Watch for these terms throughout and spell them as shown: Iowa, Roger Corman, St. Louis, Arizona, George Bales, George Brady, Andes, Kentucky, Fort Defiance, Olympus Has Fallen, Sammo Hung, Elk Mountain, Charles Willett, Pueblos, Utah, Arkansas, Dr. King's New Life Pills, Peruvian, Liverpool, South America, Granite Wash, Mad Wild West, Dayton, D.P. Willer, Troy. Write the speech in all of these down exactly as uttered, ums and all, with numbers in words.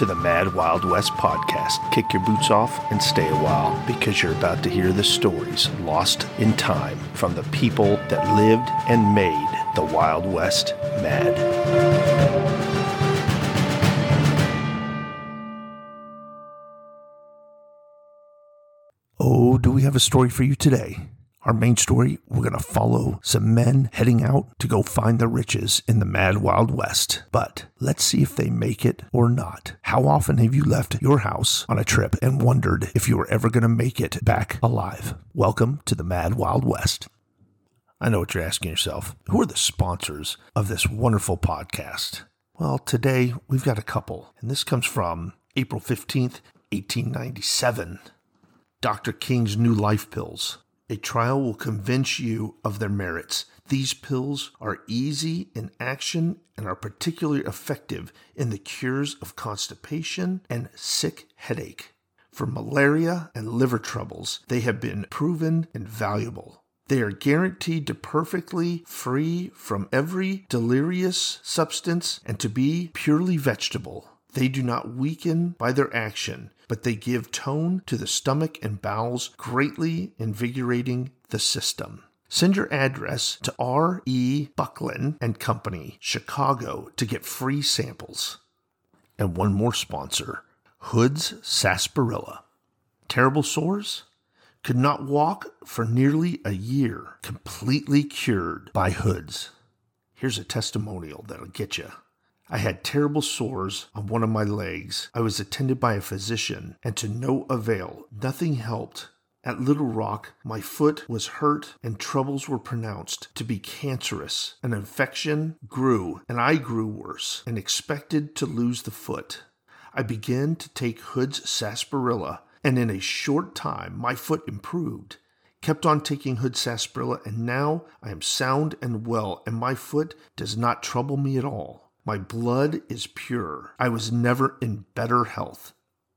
to the Mad Wild West podcast. Kick your boots off and stay a while, because you're about to hear the stories lost in time from the people that lived and made the Wild West mad. Oh, do we have a story for you today? Our main story, we're going to follow some men heading out to go find the riches in the Mad Wild West. But let's see if they make it or not. How often have you left your house on a trip and wondered if you were ever going to make it back alive? Welcome to the Mad Wild West. I know what you're asking yourself. Who are the sponsors of this wonderful podcast? Well, today we've got a couple. And this comes from April fifteenth, eighteen ninety-seven. Doctor King's New Life Pills. A trial will convince you of their merits. These pills are easy in action and are particularly effective in the cures of constipation and sick headache. For malaria and liver troubles, they have been proven invaluable. They are guaranteed to be perfectly free from every deleterious substance and to be purely vegetable. They do not weaken by their action, but they give tone to the stomach and bowels, greatly invigorating the system. Send your address to R E Bucklin and Company, Chicago, to get free samples. And one more sponsor, Hood's Sarsaparilla. Terrible sores? Could not walk for nearly a year. Completely cured by Hood's. Here's a testimonial that'll get you. I had terrible sores on one of my legs. I was attended by a physician, and to no avail. Nothing helped. At Little Rock, my foot was hurt, and troubles were pronounced to be cancerous. An infection grew, and I grew worse, and expected to lose the foot. I began to take Hood's Sarsaparilla, and in a short time, my foot improved. Kept on taking Hood's Sarsaparilla, and now I am sound and well, and my foot does not trouble me at all. My blood is pure. I was never in better health.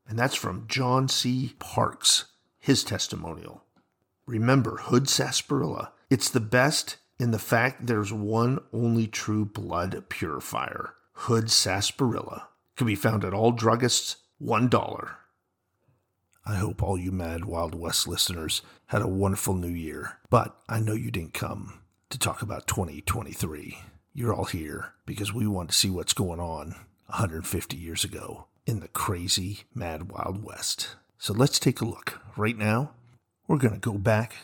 And that's from John C. Parks, his testimonial. Remember, Hood's Sarsaparilla. It's the best in the fact there's one only true blood purifier, Hood's Sarsaparilla. Can be found at all druggists, one dollar. I hope all you Mad Wild West listeners had a wonderful new year, but I know you didn't come to talk about twenty twenty-three. You're all here because we want to see what's going on one hundred fifty years ago in the crazy Mad Wild West. So let's take a look. Right now, we're going to go back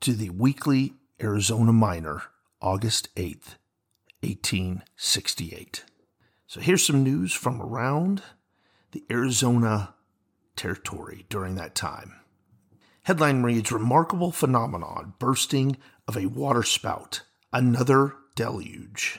to the Weekly Arizona Miner, August eighth, eighteen sixty-eight. So here's some news from around the Arizona territory during that time. Headline reads, "Remarkable phenomenon, bursting of a waterspout, another deluge."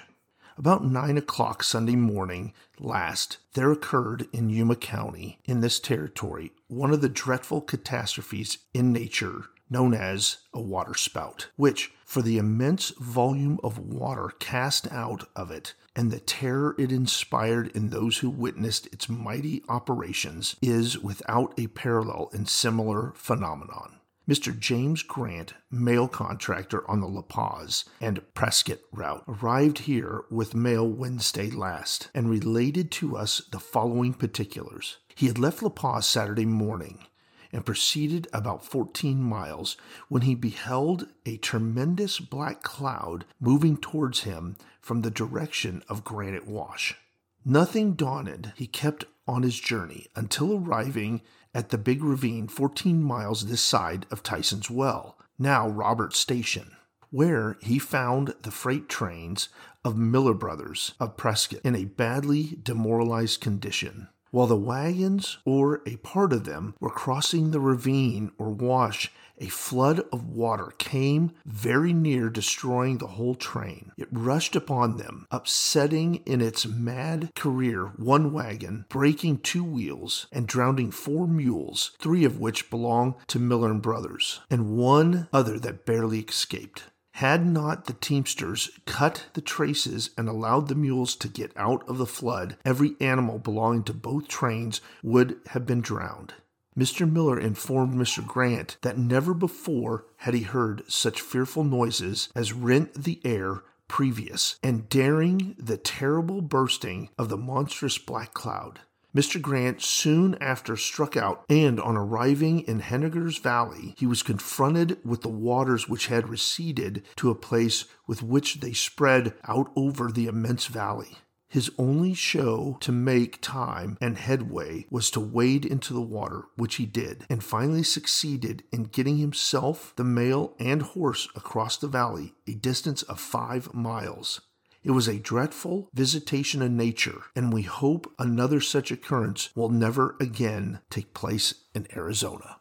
About nine o'clock Sunday morning last, there occurred in Yuma County, in this territory, one of the dreadful catastrophes in nature known as a waterspout, which, for the immense volume of water cast out of it and the terror it inspired in those who witnessed its mighty operations, is without a parallel in similar phenomenon. Mister James Grant, mail contractor on the La Paz and Prescott route, arrived here with mail Wednesday last and related to us the following particulars. He had left La Paz Saturday morning and proceeded about fourteen miles when he beheld a tremendous black cloud moving towards him from the direction of Granite Wash. Nothing daunted, he kept on his journey until arriving at the big ravine fourteen miles this side of Tyson's Well, now Roberts Station, where he found the freight trains of Miller Brothers of Prescott in a badly demoralized condition, while the wagons, or a part of them, were crossing the ravine or wash. A flood of water came very near destroying the whole train. It rushed upon them, upsetting in its mad career one wagon, breaking two wheels, and drowning four mules, three of which belonged to Miller and Brothers, and one other that barely escaped. Had not the teamsters cut the traces and allowed the mules to get out of the flood, every animal belonging to both trains would have been drowned. Mister Miller informed Mister Grant that never before had he heard such fearful noises as rent the air previous, and daring the terrible bursting of the monstrous black cloud. Mister Grant soon after struck out, and on arriving in Henniger's Valley, he was confronted with the waters which had receded to a place with which they spread out over the immense valley. His only show to make time and headway was to wade into the water, which he did, and finally succeeded in getting himself, the mail, and horse across the valley, a distance of five miles. It was a dreadful visitation of nature, and we hope another such occurrence will never again take place in Arizona.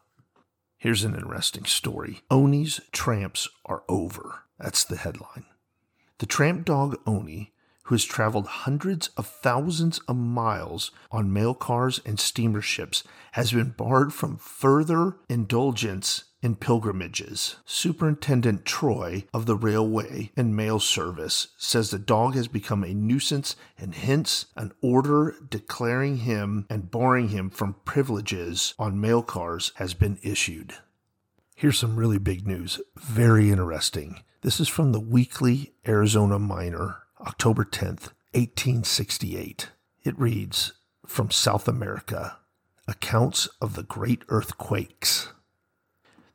Here's an interesting story. Oni's tramps are over. That's the headline. The tramp dog Oni, who has traveled hundreds of thousands of miles on mail cars and steamer ships, has been barred from further indulgence in pilgrimages. Superintendent Troy of the Railway and Mail Service says the dog has become a nuisance and hence an order declaring him and barring him from privileges on mail cars has been issued. Here's some really big news. Very interesting. This is from the Weekly Arizona Miner, October tenth, eighteen sixty-eight. It reads, from South America, accounts of the great earthquakes.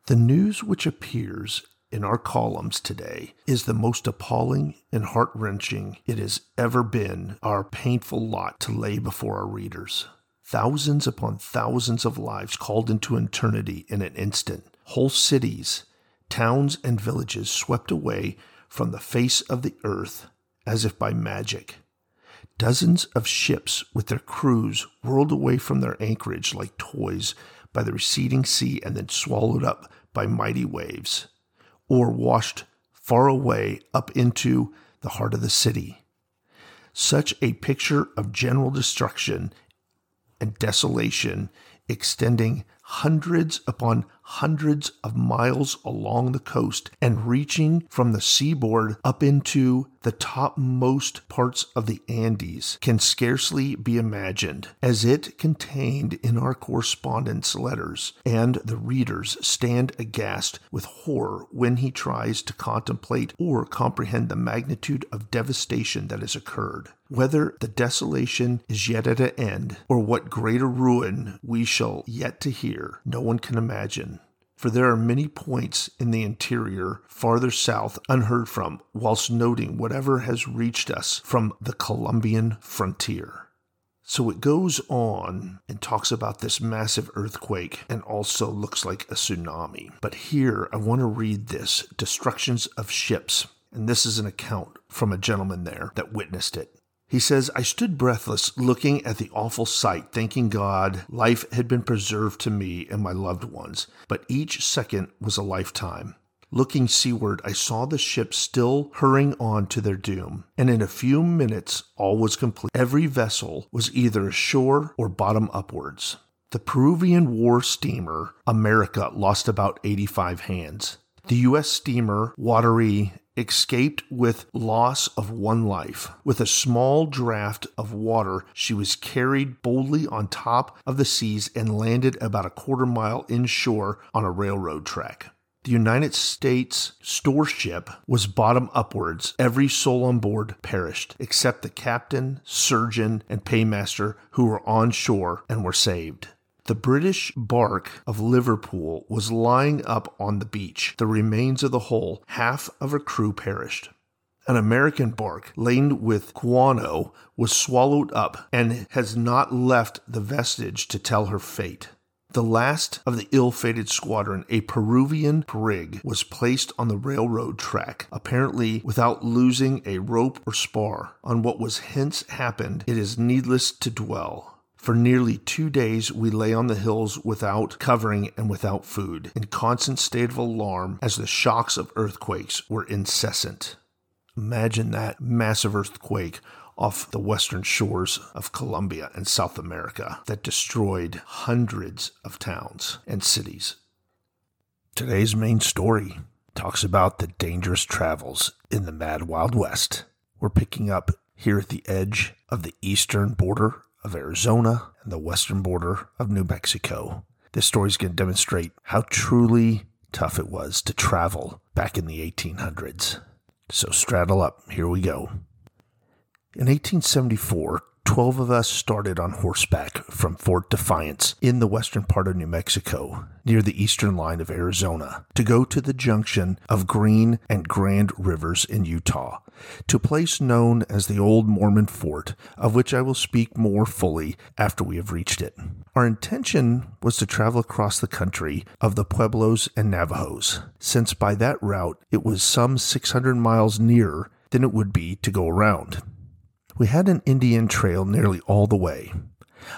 The news which appears in our columns today is the most appalling and heart-wrenching it has ever been our painful lot to lay before our readers. Thousands upon thousands of lives called into eternity in an instant. Whole cities, towns, and villages swept away from the face of the earth as if by magic. Dozens of ships with their crews whirled away from their anchorage like toys by the receding sea and then swallowed up by mighty waves, or washed far away up into the heart of the city. Such a picture of general destruction and desolation extending hundreds upon hundreds of miles along the coast and reaching from the seaboard up into the topmost parts of the Andes can scarcely be imagined, as it contained in our correspondent's letters, and the readers stand aghast with horror when he tries to contemplate or comprehend the magnitude of devastation that has occurred. Whether the desolation is yet at an end, or what greater ruin we shall yet to hear, no one can imagine. For there are many points in the interior farther south unheard from, whilst noting whatever has reached us from the Colombian frontier. So it goes on and talks about this massive earthquake and also looks like a tsunami. But here I want to read this, destructions of ships. And this is an account from a gentleman there that witnessed it. He says, I stood breathless, looking at the awful sight, thanking God life had been preserved to me and my loved ones, but each second was a lifetime. Looking seaward, I saw the ships still hurrying on to their doom, and in a few minutes all was complete. Every vessel was either ashore or bottom upwards. The Peruvian war steamer America lost about eighty-five hands. The U S steamer Watery escaped with loss of one life. With a small draft of water, she was carried boldly on top of the seas and landed about a quarter mile inshore on a railroad track. The United States store ship was bottom upwards. Every soul on board perished, except the captain, surgeon, and paymaster who were on shore and were saved. The British bark of Liverpool was lying up on the beach. The remains of the whole, half of her crew perished. An American bark laden with guano was swallowed up and has not left the vestige to tell her fate. The last of the ill-fated squadron, a Peruvian brig, was placed on the railroad track, apparently without losing a rope or spar. On what was hence happened, it is needless to dwell. For nearly two days we lay on the hills without covering and without food, in constant state of alarm as the shocks of earthquakes were incessant. Imagine that massive earthquake off the western shores of Colombia and South America that destroyed hundreds of towns and cities. Today's main story talks about the dangerous travels in the Mad Wild West. We're picking up here at the edge of the eastern border of Arizona and the western border of New Mexico. This story is going to demonstrate how truly tough it was to travel back in the eighteen hundreds. So straddle up. Here we go. In eighteen seventy-four, Twelve of us started on horseback from Fort Defiance in the western part of New Mexico, near the eastern line of Arizona, to go to the junction of Green and Grand Rivers in Utah, to a place known as the Old Mormon Fort, of which I will speak more fully after we have reached it. Our intention was to travel across the country of the Pueblos and Navajos, since by that route it was some six hundred miles nearer than it would be to go around. We had an Indian trail nearly all the way.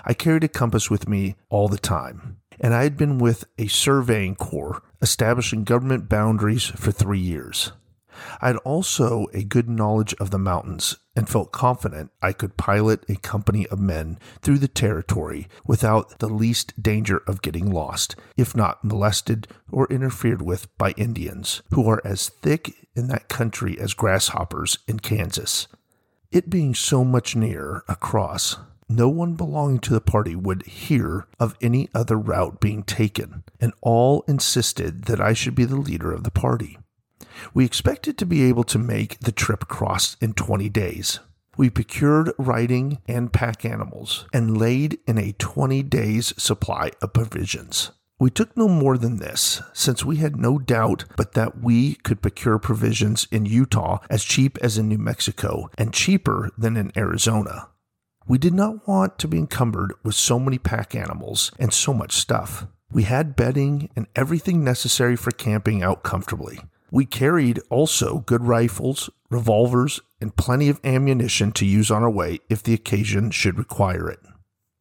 I carried a compass with me all the time, and I had been with a surveying corps establishing government boundaries for three years. I had also a good knowledge of the mountains and felt confident I could pilot a company of men through the territory without the least danger of getting lost, if not molested or interfered with by Indians, who are as thick in that country as grasshoppers in Kansas. It being so much nearer across, no one belonging to the party would hear of any other route being taken, and all insisted that I should be the leader of the party. We expected to be able to make the trip across in twenty days. We procured riding and pack animals, and laid in a twenty days supply of provisions. We took no more than this, since we had no doubt but that we could procure provisions in Utah as cheap as in New Mexico and cheaper than in Arizona. We did not want to be encumbered with so many pack animals and so much stuff. We had bedding and everything necessary for camping out comfortably. We carried also good rifles, revolvers, and plenty of ammunition to use on our way if the occasion should require it.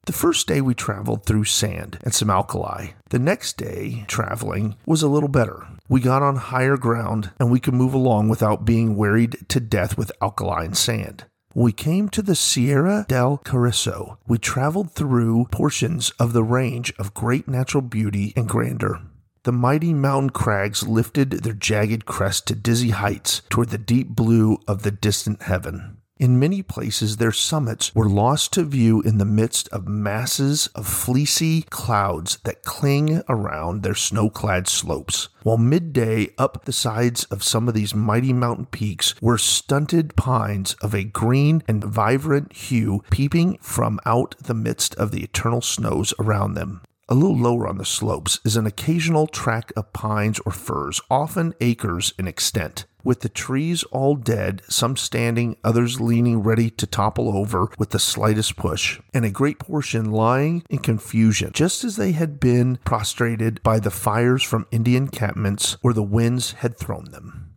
The first day we traveled through sand and some alkali. The next day, traveling was a little better. We got on higher ground and we could move along without being wearied to death with alkaline sand. When we came to the Sierra del Carrizo, we traveled through portions of the range of great natural beauty and grandeur. The mighty mountain crags lifted their jagged crests to dizzy heights toward the deep blue of the distant heaven. In many places, their summits were lost to view in the midst of masses of fleecy clouds that cling around their snow-clad slopes, while midday up the sides of some of these mighty mountain peaks were stunted pines of a green and vibrant hue peeping from out the midst of the eternal snows around them. A little lower on the slopes is an occasional tract of pines or firs, often acres in extent, with the trees all dead, some standing, others leaning ready to topple over with the slightest push, and a great portion lying in confusion, just as they had been prostrated by the fires from Indian encampments where the winds had thrown them.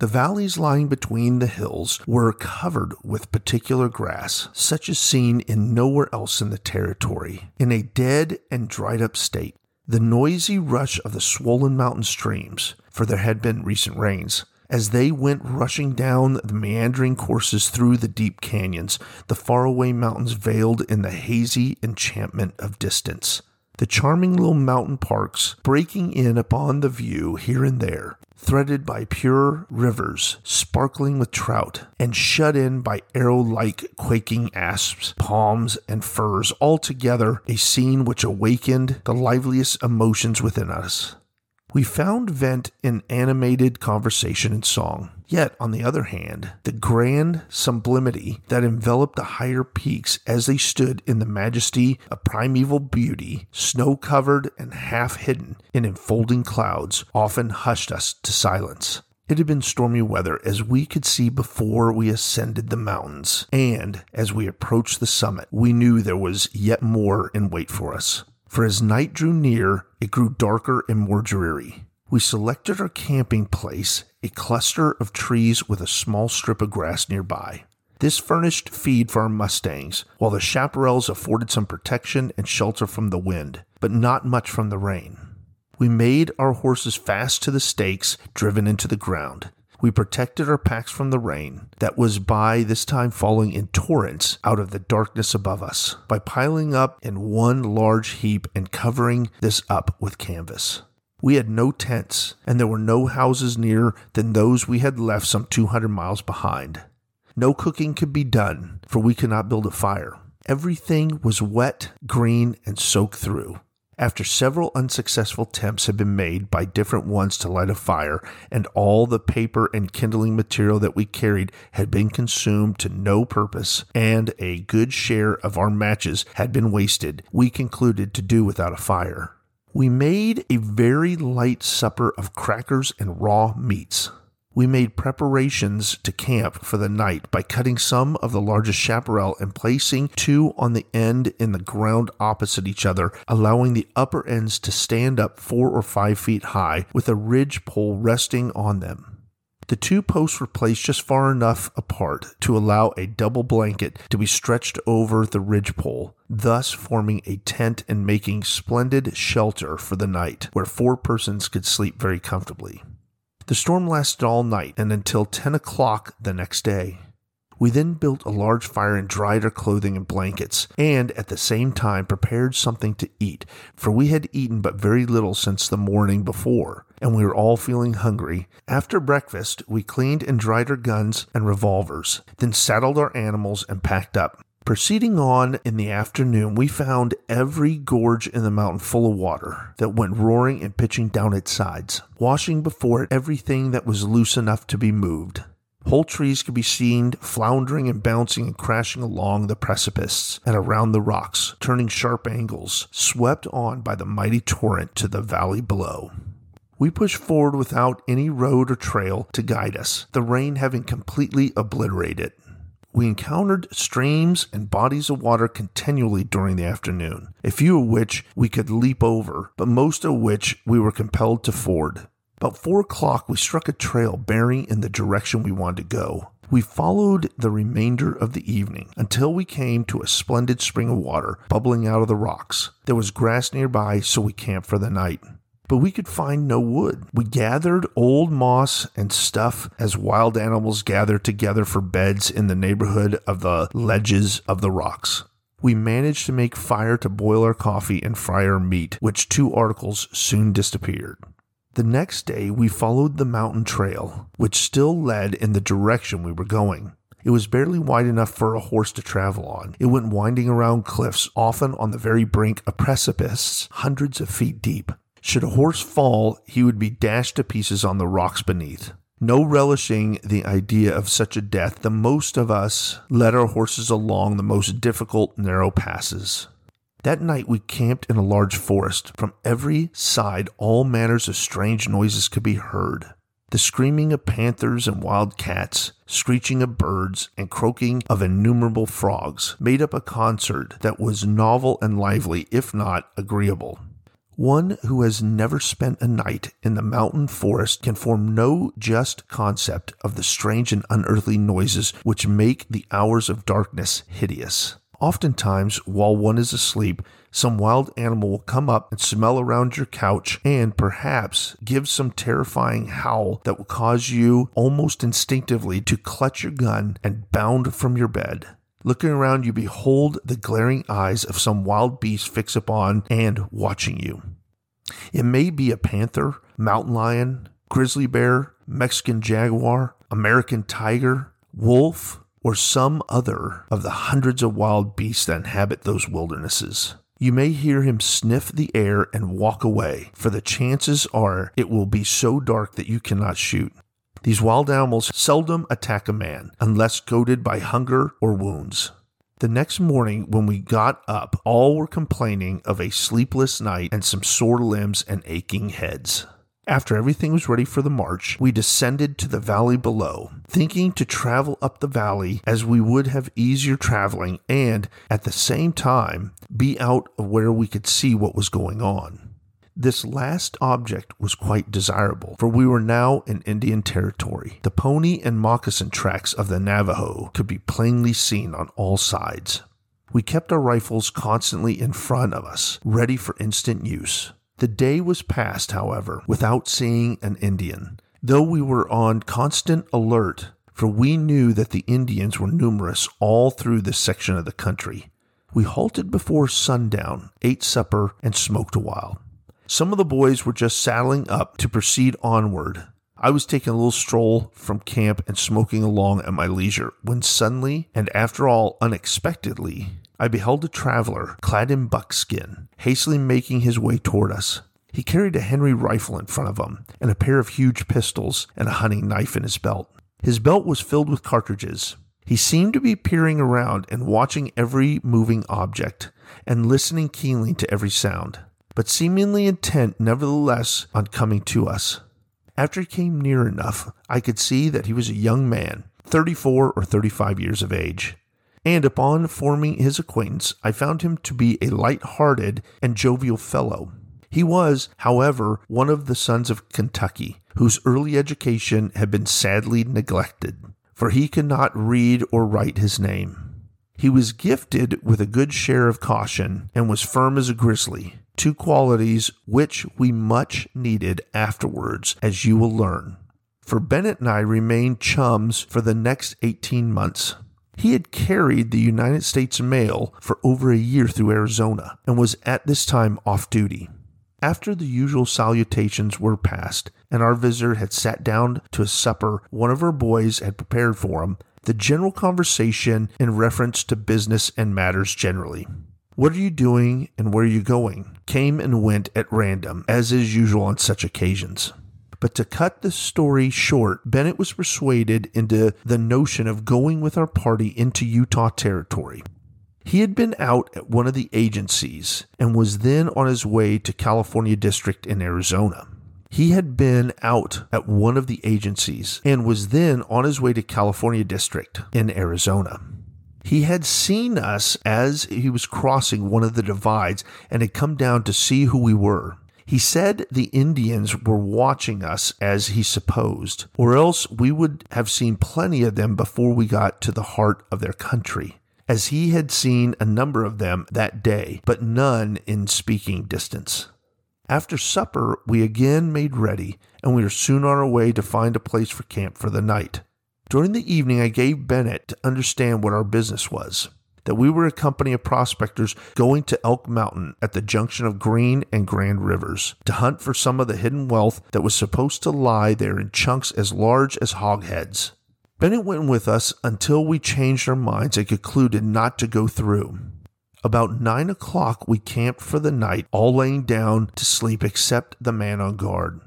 The valleys lying between the hills were covered with particular grass, such as seen in nowhere else in the territory, in a dead and dried-up state. The noisy rush of the swollen mountain streams, for there had been recent rains, as they went rushing down the meandering courses through the deep canyons, the faraway mountains veiled in the hazy enchantment of distance. The charming little mountain parks breaking in upon the view here and there, threaded by pure rivers sparkling with trout, and shut in by arrow-like quaking asps, palms, and firs, altogether a scene which awakened the liveliest emotions within us. We found vent in animated conversation and song. Yet, on the other hand, the grand sublimity that enveloped the higher peaks as they stood in the majesty of primeval beauty, snow-covered and half-hidden in enfolding clouds, often hushed us to silence. It had been stormy weather, as we could see before we ascended the mountains, and as we approached the summit, we knew there was yet more in wait for us. For as night drew near, it grew darker and more dreary. We selected our camping place, a cluster of trees with a small strip of grass nearby. This furnished feed for our mustangs, while the chaparrals afforded some protection and shelter from the wind, but not much from the rain. We made our horses fast to the stakes driven into the ground. We protected our packs from the rain that was by this time falling in torrents out of the darkness above us by piling up in one large heap and covering this up with canvas. We had no tents, and there were no houses nearer than those we had left some two hundred miles behind. No cooking could be done, for we could not build a fire. Everything was wet, green, and soaked through. After several unsuccessful attempts had been made by different ones to light a fire, and all the paper and kindling material that we carried had been consumed to no purpose, and a good share of our matches had been wasted, we concluded to do without a fire. We made a very light supper of crackers and raw meats. We made preparations to camp for the night by cutting some of the largest chaparral and placing two on the end in the ground opposite each other, allowing the upper ends to stand up four or five feet high with a ridge pole resting on them. The two posts were placed just far enough apart to allow a double blanket to be stretched over the ridge pole, thus forming a tent and making splendid shelter for the night, where four persons could sleep very comfortably. The storm lasted all night and until ten o'clock the next day. We then built a large fire and dried our clothing and blankets, and at the same time prepared something to eat, for we had eaten but very little since the morning before, and we were all feeling hungry. After breakfast, we cleaned and dried our guns and revolvers, then saddled our animals and packed up. Proceeding on in the afternoon, we found every gorge in the mountain full of water that went roaring and pitching down its sides, washing before it everything that was loose enough to be moved. Whole trees could be seen floundering and bouncing and crashing along the precipices and around the rocks, turning sharp angles, swept on by the mighty torrent to the valley below. We pushed forward without any road or trail to guide us, the rain having completely obliterated it. We encountered streams and bodies of water continually during the afternoon, a few of which we could leap over, but most of which we were compelled to ford. About four o'clock, we struck a trail bearing in the direction we wanted to go. We followed the remainder of the evening until we came to a splendid spring of water bubbling out of the rocks. There was grass nearby, so we camped for the night. But we could find no wood. We gathered old moss and stuff as wild animals gather together for beds in the neighborhood of the ledges of the rocks. We managed to make fire to boil our coffee and fry our meat, which two articles soon disappeared. The next day we followed the mountain trail, which still led in the direction we were going. It was barely wide enough for a horse to travel on. It went winding around cliffs, often on the very brink of precipices, hundreds of feet deep. Should a horse fall, he would be dashed to pieces on the rocks beneath. No relishing the idea of such a death, the most of us led our horses along the most difficult, narrow passes. That night we camped in a large forest. From every side, all manners of strange noises could be heard. The screaming of panthers and wild cats, screeching of birds, and croaking of innumerable frogs made up a concert that was novel and lively, if not agreeable. One who has never spent a night in the mountain forest can form no just concept of the strange and unearthly noises which make the hours of darkness hideous. Oftentimes, while one is asleep, some wild animal will come up and smell around your couch and perhaps give some terrifying howl that will cause you almost instinctively to clutch your gun and bound from your bed. Looking around, you behold the glaring eyes of some wild beast fixed upon and watching you. It may be a panther, mountain lion, grizzly bear, Mexican jaguar, American tiger, wolf, or some other of the hundreds of wild beasts that inhabit those wildernesses. You may hear him sniff the air and walk away, for the chances are it will be so dark that you cannot shoot. These wild animals seldom attack a man unless goaded by hunger or wounds. The next morning when we got up, all were complaining of a sleepless night and some sore limbs and aching heads. After everything was ready for the march, we descended to the valley below, thinking to travel up the valley as we would have easier traveling and, at the same time, be out of where we could see what was going on. This last object was quite desirable, for we were now in Indian territory. The pony and moccasin tracks of the Navajo could be plainly seen on all sides. We kept our rifles constantly in front of us, ready for instant use. The day was passed, however, without seeing an Indian, though we were on constant alert, for we knew that the Indians were numerous all through this section of the country. We halted before sundown, ate supper, and smoked a while. Some of the boys were just saddling up to proceed onward. I was taking a little stroll from camp and smoking along at my leisure, when suddenly, and after all unexpectedly, I I beheld a traveler, clad in buckskin, hastily making his way toward us. He carried a Henry rifle in front of him, and a pair of huge pistols and a hunting knife in his belt. His belt was filled with cartridges. He seemed to be peering around and watching every moving object, and listening keenly to every sound, but seemingly intent nevertheless on coming to us. After he came near enough, I could see that he was a young man, thirty-four or thirty-five years of age, and upon forming his acquaintance, I found him to be a light-hearted and jovial fellow. He was, however, one of the sons of Kentucky, whose early education had been sadly neglected, for he could not read or write his name. He was gifted with a good share of caution and was firm as a grizzly, two qualities which we much needed afterwards, as you will learn. For Bennett and I remained chums for the next eighteen months. He had carried the United States mail for over a year through Arizona and was at this time off duty. After the usual salutations were passed and our visitor had sat down to a supper one of our boys had prepared for him, the general conversation in reference to business and matters generally, what are you doing and where are you going, came and went at random, as is usual on such occasions. But to cut the story short, Bennett was persuaded into the notion of going with our party into Utah territory. He had been out at one of the agencies and was then on his way to California District in Arizona. He had been out at one of the agencies and was then on his way to California District in Arizona. He had seen us as he was crossing one of the divides and had come down to see who we were. He said the Indians were watching us, as he supposed, or else we would have seen plenty of them before we got to the heart of their country, as he had seen a number of them that day, but none in speaking distance. After supper, we again made ready, and we were soon on our way to find a place for camp for the night. During the evening, I gave Bennett to understand what our business was, that we were a company of prospectors going to Elk Mountain at the junction of Green and Grand Rivers to hunt for some of the hidden wealth that was supposed to lie there in chunks as large as hogheads. Bennett went with us until we changed our minds and concluded not to go through. About nine o'clock, we camped for the night, all laying down to sleep except the man on guard.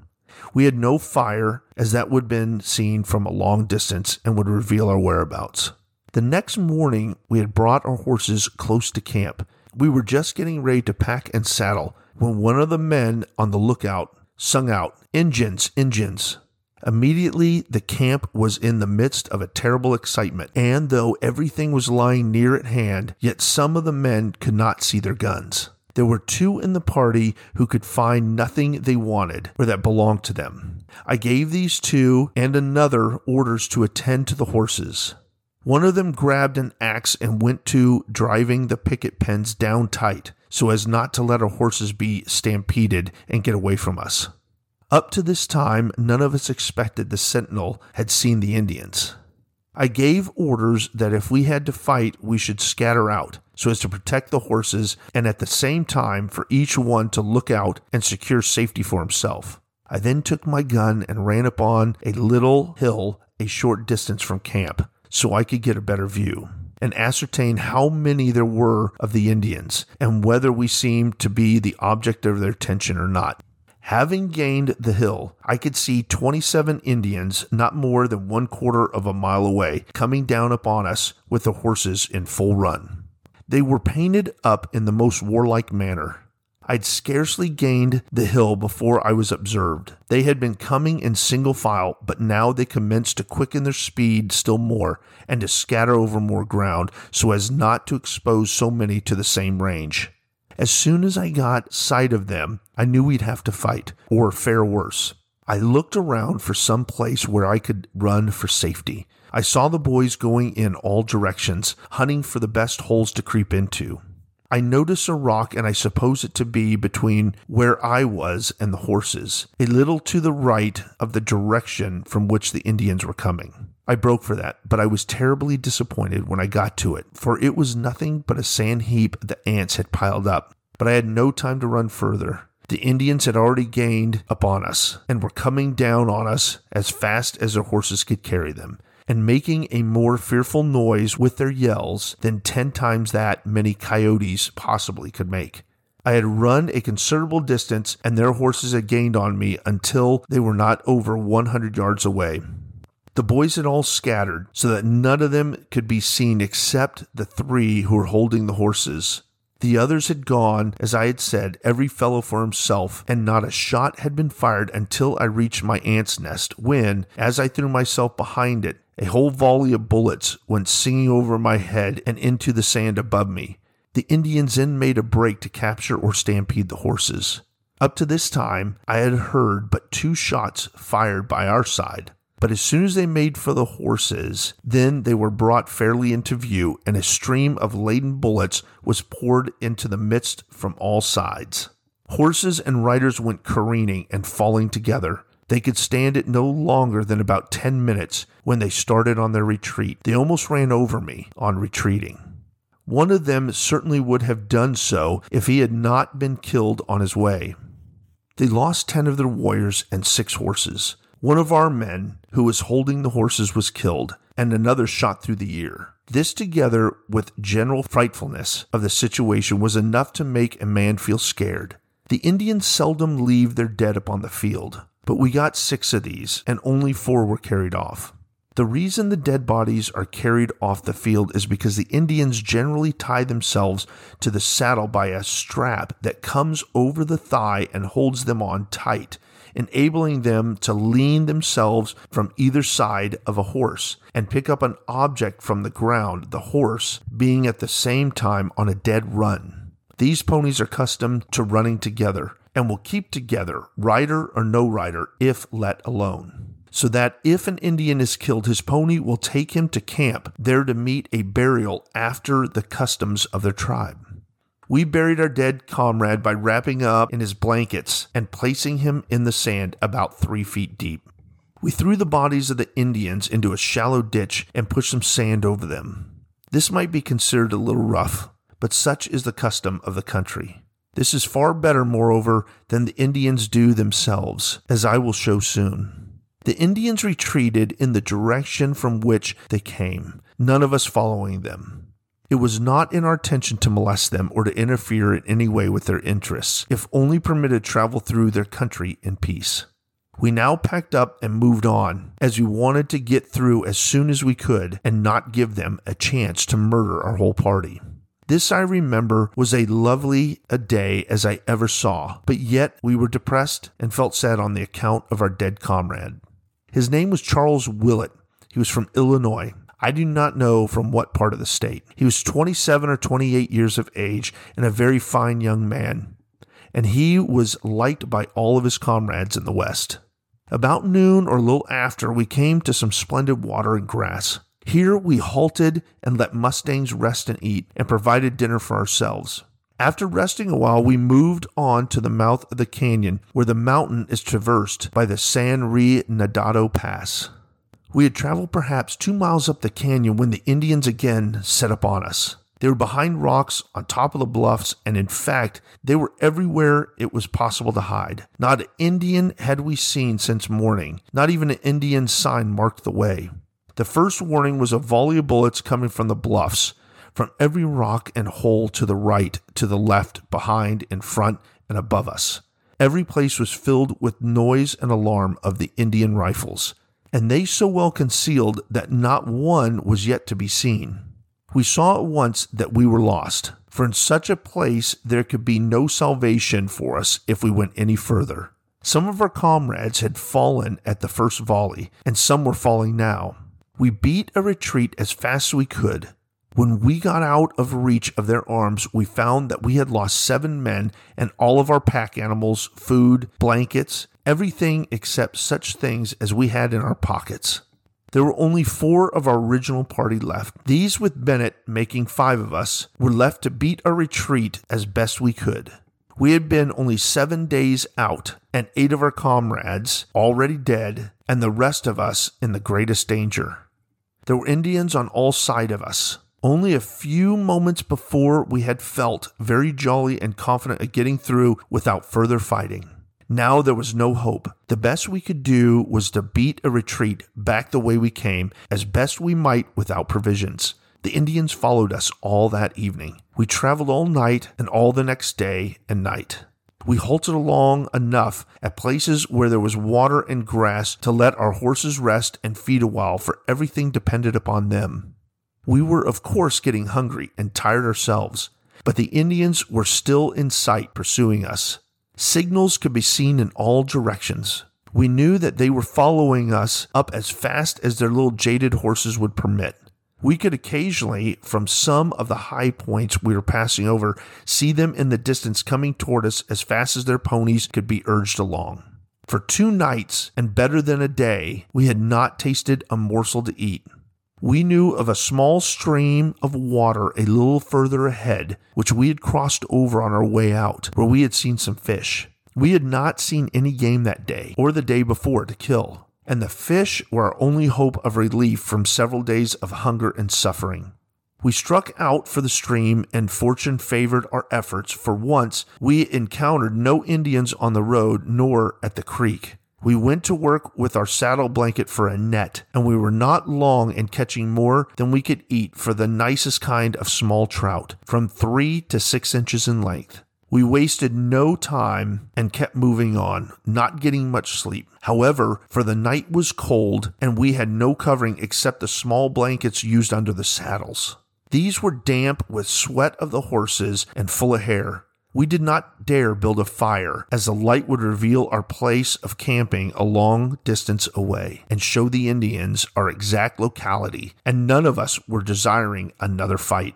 We had no fire, as that would have been seen from a long distance and would reveal our whereabouts. The next morning, we had brought our horses close to camp. We were just getting ready to pack and saddle when one of the men on the lookout sung out, "Injuns, Injuns!" Immediately, the camp was in the midst of a terrible excitement, and though everything was lying near at hand, yet some of the men could not see their guns. There were two in the party who could find nothing they wanted or that belonged to them. I gave these two and another orders to attend to the horses. One of them grabbed an axe and went to driving the picket pens down tight so as not to let our horses be stampeded and get away from us. Up to this time, none of us expected the sentinel had seen the Indians. I gave orders that if we had to fight, we should scatter out so as to protect the horses and at the same time for each one to look out and secure safety for himself. I then took my gun and ran upon a little hill a short distance from camp so I could get a better view and ascertain how many there were of the Indians and whether we seemed to be the object of their attention or not. Having gained the hill, I could see twenty-seven Indians not more than one quarter of a mile away coming down upon us with the horses in full run. They were painted up in the most warlike manner. I'd scarcely gained the hill before I was observed. They had been coming in single file, but now they commenced to quicken their speed still more and to scatter over more ground so as not to expose so many to the same range. As soon as I got sight of them, I knew we'd have to fight, or fare worse. I looked around for some place where I could run for safety. I saw the boys going in all directions, hunting for the best holes to creep into. I noticed a rock, and I supposed it to be between where I was and the horses, a little to the right of the direction from which the Indians were coming. I broke for that, but I was terribly disappointed when I got to it, for it was nothing but a sand heap the ants had piled up. But I had no time to run further. The Indians had already gained upon us, and were coming down on us as fast as their horses could carry them, and making a more fearful noise with their yells than ten times that many coyotes possibly could make. I had run a considerable distance, and their horses had gained on me until they were not over one hundred yards away. The boys had all scattered, so that none of them could be seen except the three who were holding the horses. The others had gone, as I had said, every fellow for himself, and not a shot had been fired until I reached my ant's nest, when, as I threw myself behind it, a whole volley of bullets went singing over my head and into the sand above me. The Indians then made a break to capture or stampede the horses. Up to this time, I had heard but two shots fired by our side. But as soon as they made for the horses, then they were brought fairly into view, and a stream of laden bullets was poured into the midst from all sides. Horses and riders went careening and falling together. They could stand it no longer than about ten minutes when they started on their retreat. They almost ran over me on retreating. One of them certainly would have done so if he had not been killed on his way. They lost ten of their warriors and six horses. One of our men who was holding the horses was killed, and another shot through the ear. This, together with general frightfulness of the situation, was enough to make a man feel scared. The Indians seldom leave their dead upon the field, but we got six of these, and only four were carried off. The reason the dead bodies are carried off the field is because the Indians generally tie themselves to the saddle by a strap that comes over the thigh and holds them on tight, enabling them to lean themselves from either side of a horse and pick up an object from the ground, the horse being at the same time on a dead run. These ponies are accustomed to running together and will keep together, rider or no rider, if let alone, so that if an Indian is killed, his pony will take him to camp, there to meet a burial after the customs of their tribe. We buried our dead comrade by wrapping up in his blankets and placing him in the sand about three feet deep. We threw the bodies of the Indians into a shallow ditch and pushed some sand over them. This might be considered a little rough, but such is the custom of the country. This is far better, moreover, than the Indians do themselves, as I will show soon. The Indians retreated in the direction from which they came, none of us following them. It was not in our intention to molest them or to interfere in any way with their interests, if only permitted to travel through their country in peace. We now packed up and moved on, as we wanted to get through as soon as we could and not give them a chance to murder our whole party. This, I remember, was as lovely a day as I ever saw, but yet we were depressed and felt sad on the account of our dead comrade. His name was Charles Willett. He was from Illinois. I do not know from what part of the state. He was twenty-seven or twenty-eight years of age and a very fine young man, and he was liked by all of his comrades in the West. About noon or a little after, we came to some splendid water and grass. Here we halted and let mustangs rest and eat, and provided dinner for ourselves. After resting a while, we moved on to the mouth of the canyon, where the mountain is traversed by the San Renedado Pass. We had traveled perhaps two miles up the canyon when the Indians again set upon us. They were behind rocks, on top of the bluffs, and in fact, they were everywhere it was possible to hide. Not an Indian had we seen since morning. Not even an Indian sign marked the way. The first warning was a volley of bullets coming from the bluffs, from every rock and hole to the right, to the left, behind, in front, and above us. Every place was filled with noise and alarm of the Indian rifles, and they so well concealed that not one was yet to be seen. We saw at once that we were lost, for in such a place there could be no salvation for us if we went any further. Some of our comrades had fallen at the first volley, and some were falling now. We beat a retreat as fast as we could. When we got out of reach of their arms, we found that we had lost seven men and all of our pack animals, food, blankets, everything except such things as we had in our pockets. There were only four of our original party left. These, with Bennett making five of us, were left to beat our retreat as best we could. We had been only seven days out, and eight of our comrades already dead, and the rest of us in the greatest danger. There were Indians on all sides of us. Only a few moments before, we had felt very jolly and confident of getting through without further fighting. Now there was no hope. The best we could do was to beat a retreat back the way we came, as best we might without provisions. The Indians followed us all that evening. We traveled all night and all the next day and night. We halted along enough at places where there was water and grass to let our horses rest and feed a while, for everything depended upon them. We were, of course, getting hungry and tired ourselves, but the Indians were still in sight pursuing us. Signals could be seen in all directions. We knew that they were following us up as fast as their little jaded horses would permit. We could occasionally, from some of the high points we were passing over, see them in the distance coming toward us as fast as their ponies could be urged along. For two nights, and better than a day, we had not tasted a morsel to eat. We knew of a small stream of water a little further ahead, which we had crossed over on our way out, where we had seen some fish. We had not seen any game that day, or the day before, to kill. And the fish were our only hope of relief from several days of hunger and suffering. We struck out for the stream, and fortune favored our efforts. For once, we encountered no Indians on the road nor at the creek. We went to work with our saddle blanket for a net, and we were not long in catching more than we could eat for the nicest kind of small trout, from three to six inches in length. We wasted no time and kept moving on, not getting much sleep, however, for the night was cold and we had no covering except the small blankets used under the saddles. These were damp with sweat of the horses and full of hair. We did not dare build a fire, as the light would reveal our place of camping a long distance away and show the Indians our exact locality, and none of us were desiring another fight.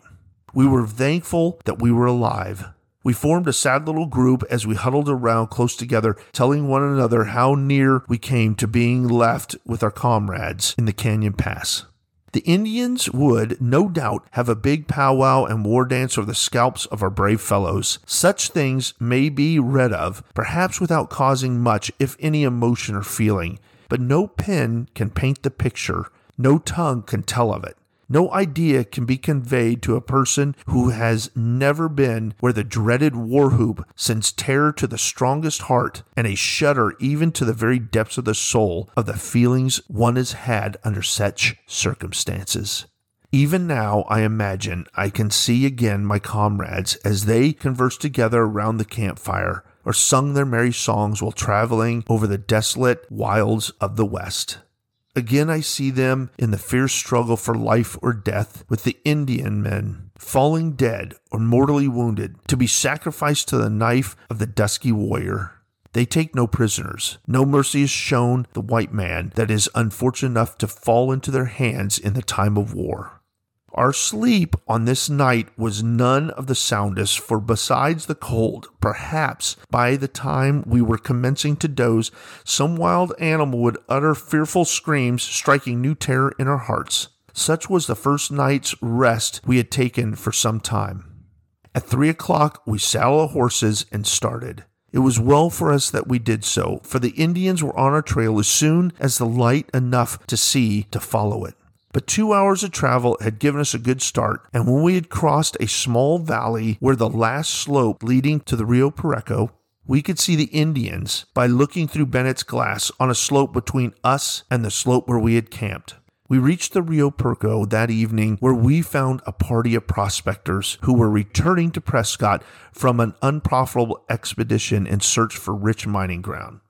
We were thankful that we were alive. We formed a sad little group as we huddled around close together, telling one another how near we came to being left with our comrades in the Canyon Pass. The Indians would, no doubt, have a big powwow and war dance over the scalps of our brave fellows. Such things may be read of, perhaps without causing much, if any, emotion or feeling. But no pen can paint the picture. No tongue can tell of it. No idea can be conveyed to a person who has never been where the dreaded war whoop sends terror to the strongest heart and a shudder even to the very depths of the soul of the feelings one has had under such circumstances. Even now, I imagine, I can see again my comrades as they conversed together around the campfire or sung their merry songs while traveling over the desolate wilds of the West. Again, I see them in the fierce struggle for life or death with the Indian men, falling dead or mortally wounded, to be sacrificed to the knife of the dusky warrior. They take no prisoners. No mercy is shown the white man that is unfortunate enough to fall into their hands in the time of war. Our sleep on this night was none of the soundest, for besides the cold, perhaps by the time we were commencing to doze, some wild animal would utter fearful screams, striking new terror in our hearts. Such was the first night's rest we had taken for some time. At three o'clock, we saddled our horses and started. It was well for us that we did so, for the Indians were on our trail as soon as the light enough to see to follow it. But two hours of travel had given us a good start, and when we had crossed a small valley where the last slope leading to the Rio Perico, we could see the Indians by looking through Bennett's glass on a slope between us and the slope where we had camped. We reached the Rio Perico that evening, where we found a party of prospectors who were returning to Prescott from an unprofitable expedition in search for rich mining ground.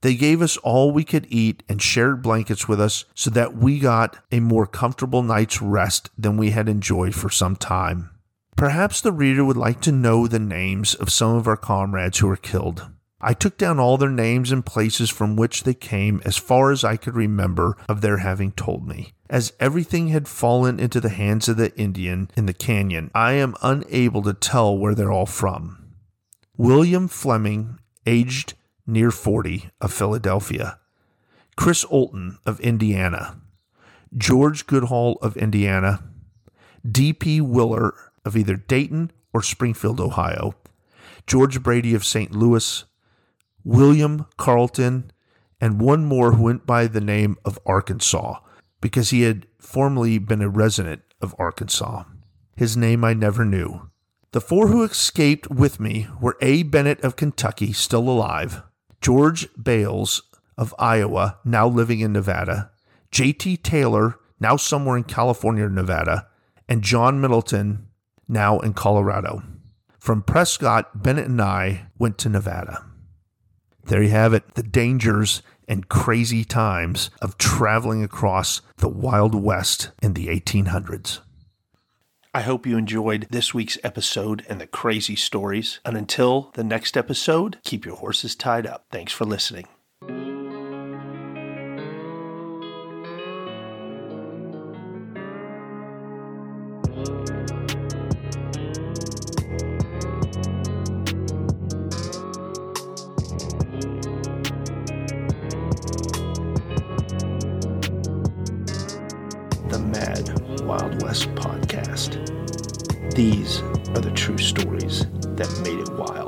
They gave us all we could eat and shared blankets with us so that we got a more comfortable night's rest than we had enjoyed for some time. Perhaps the reader would like to know the names of some of our comrades who were killed. I took down all their names and places from which they came as far as I could remember of their having told me. As everything had fallen into the hands of the Indian in the canyon, I am unable to tell where they're all from. William Fleming, aged near forty, of Philadelphia. Chris Olton of Indiana. George Goodhall of Indiana. D P Willer of either Dayton or Springfield, Ohio. George Brady of Saint Louis. William Carlton, and one more who went by the name of Arkansas, because he had formerly been a resident of Arkansas. His name I never knew. The four who escaped with me were A. Bennett of Kentucky, still alive. George Bales of Iowa, now living in Nevada, J T Taylor, now somewhere in California or Nevada, and John Middleton, now in Colorado. From Prescott, Bennett and I went to Nevada. There you have it, the dangers and crazy times of traveling across the Wild West in the eighteen hundreds. I hope you enjoyed this week's episode and the crazy stories. And until the next episode, keep your horses tied up. Thanks for listening. These are the true stories that made it wild.